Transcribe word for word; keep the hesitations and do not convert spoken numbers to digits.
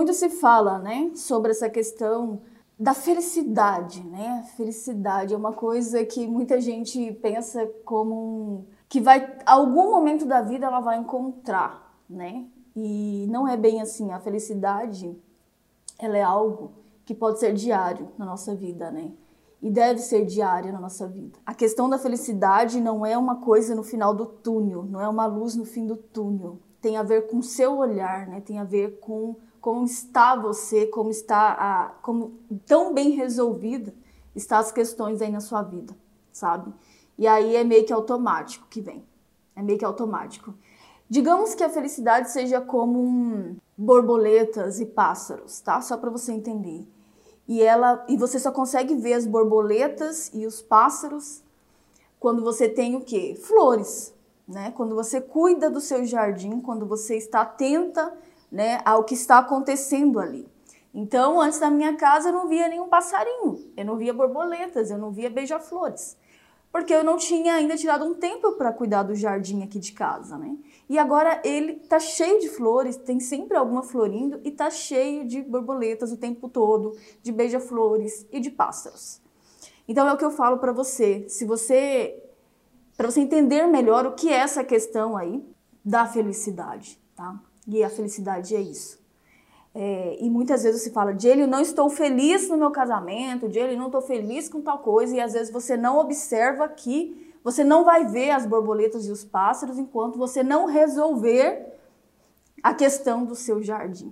muito se fala, né, sobre essa questão da felicidade, né? Felicidade é uma coisa que muita gente pensa como que vai, algum momento da vida ela vai encontrar, né? E não é bem assim. A felicidade, ela é algo que pode ser diário na nossa vida, né? E deve ser diária na nossa vida. A questão da felicidade não é uma coisa no final do túnel, não é uma luz no fim do túnel. Tem a ver com o seu olhar, né? Tem a ver com como está você, como está a, como tão bem resolvida está as questões aí na sua vida, sabe? E aí é meio que automático que vem, é meio que automático. Digamos que a felicidade seja como um borboletas e pássaros, tá? Só para você entender. E ela e você só consegue ver as borboletas e os pássaros quando você tem o quê? Flores, né? Quando você cuida do seu jardim, quando você está atenta, né, ao que está acontecendo ali. Então, antes da minha casa eu não via nenhum passarinho, eu não via borboletas, eu não via beija-flores, porque eu não tinha ainda tirado um tempo para cuidar do jardim aqui de casa, né? E agora ele tá cheio de flores, tem sempre alguma florindo e tá cheio de borboletas o tempo todo, de beija-flores e de pássaros. Então é o que eu falo para você, se você para você entender melhor o que é essa questão aí da felicidade, tá? E a felicidade é isso. É, e muitas vezes você fala, Jaylee, não estou feliz no meu casamento, Jaylee, não estou feliz com tal coisa. E às vezes você não observa que você não vai ver as borboletas e os pássaros enquanto você não resolver a questão do seu jardim.